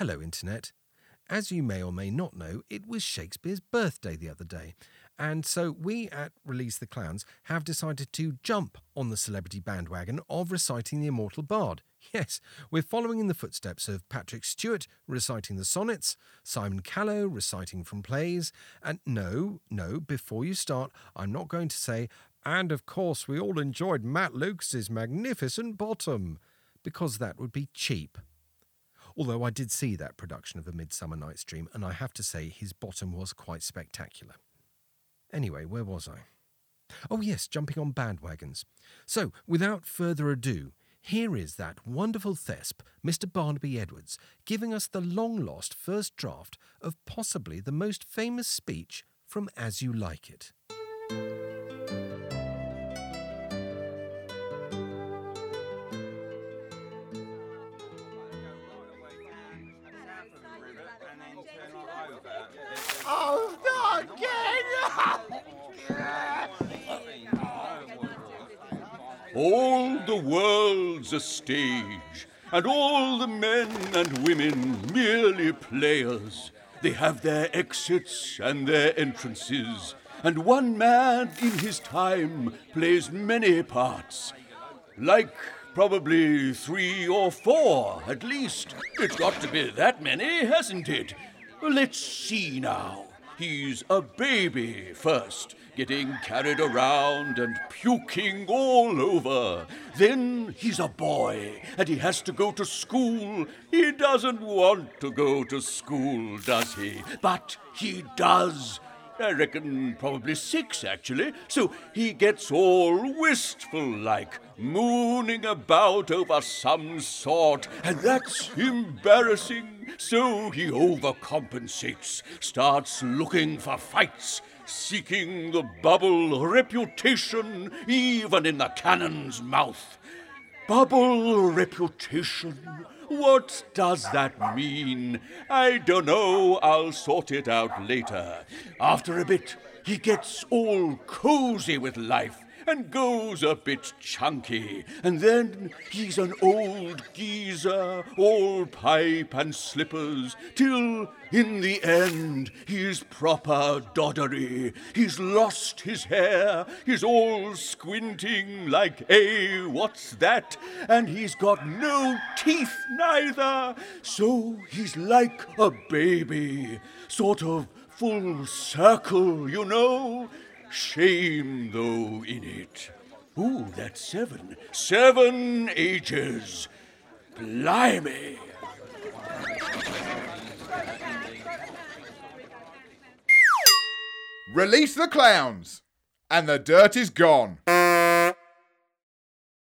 Hello, Internet. As you may or may not know, it was Shakespeare's birthday the other day. And so we at Release the Clowns have decided to jump on the celebrity bandwagon of reciting the immortal bard. Yes, we're following in the footsteps of Patrick Stewart reciting the sonnets, Simon Callow reciting from plays, and no, before you start, I'm not going to say, and of course we all enjoyed Matt Lucas's magnificent bottom, because that would be cheap. Although I did see that production of A Midsummer Night's Dream, and I have to say his bottom was quite spectacular. Anyway, where was I? Oh yes, jumping on bandwagons. So, without further ado, here is that wonderful thesp, Mr. Barnaby Edwards, giving us the long-lost first draft of possibly the most famous speech from As You Like It. Oh, not again! All the world's a stage, and all the men and women merely players. They have their exits and their entrances, and one man in his time plays many parts. Like probably 3 or 4, at least. It's got to be that many, hasn't it? Let's see now. He's a baby first, getting carried around and puking all over. Then he's a boy, and he has to go to school. He doesn't want to go to school, does he? But he does. I reckon probably 6, actually. So he gets all wistful-like, mooning about over some sort, and that's embarrassing. So he overcompensates, starts looking for fights, seeking the bubble reputation even in the cannon's mouth. Bubble reputation? What does that mean? I don't know. I'll sort it out later. After a bit, he gets all cozy with life and goes a bit chunky. And then he's an old geezer, all pipe and slippers, till in the end he's proper doddery. He's lost his hair, he's all squinting like, hey, what's that? And he's got no teeth neither. So he's like a baby, sort of full circle, you know? Shame, though, in it. Ooh, that's 7. 7 ages. Blimey. Release the clowns, and the dirt is gone.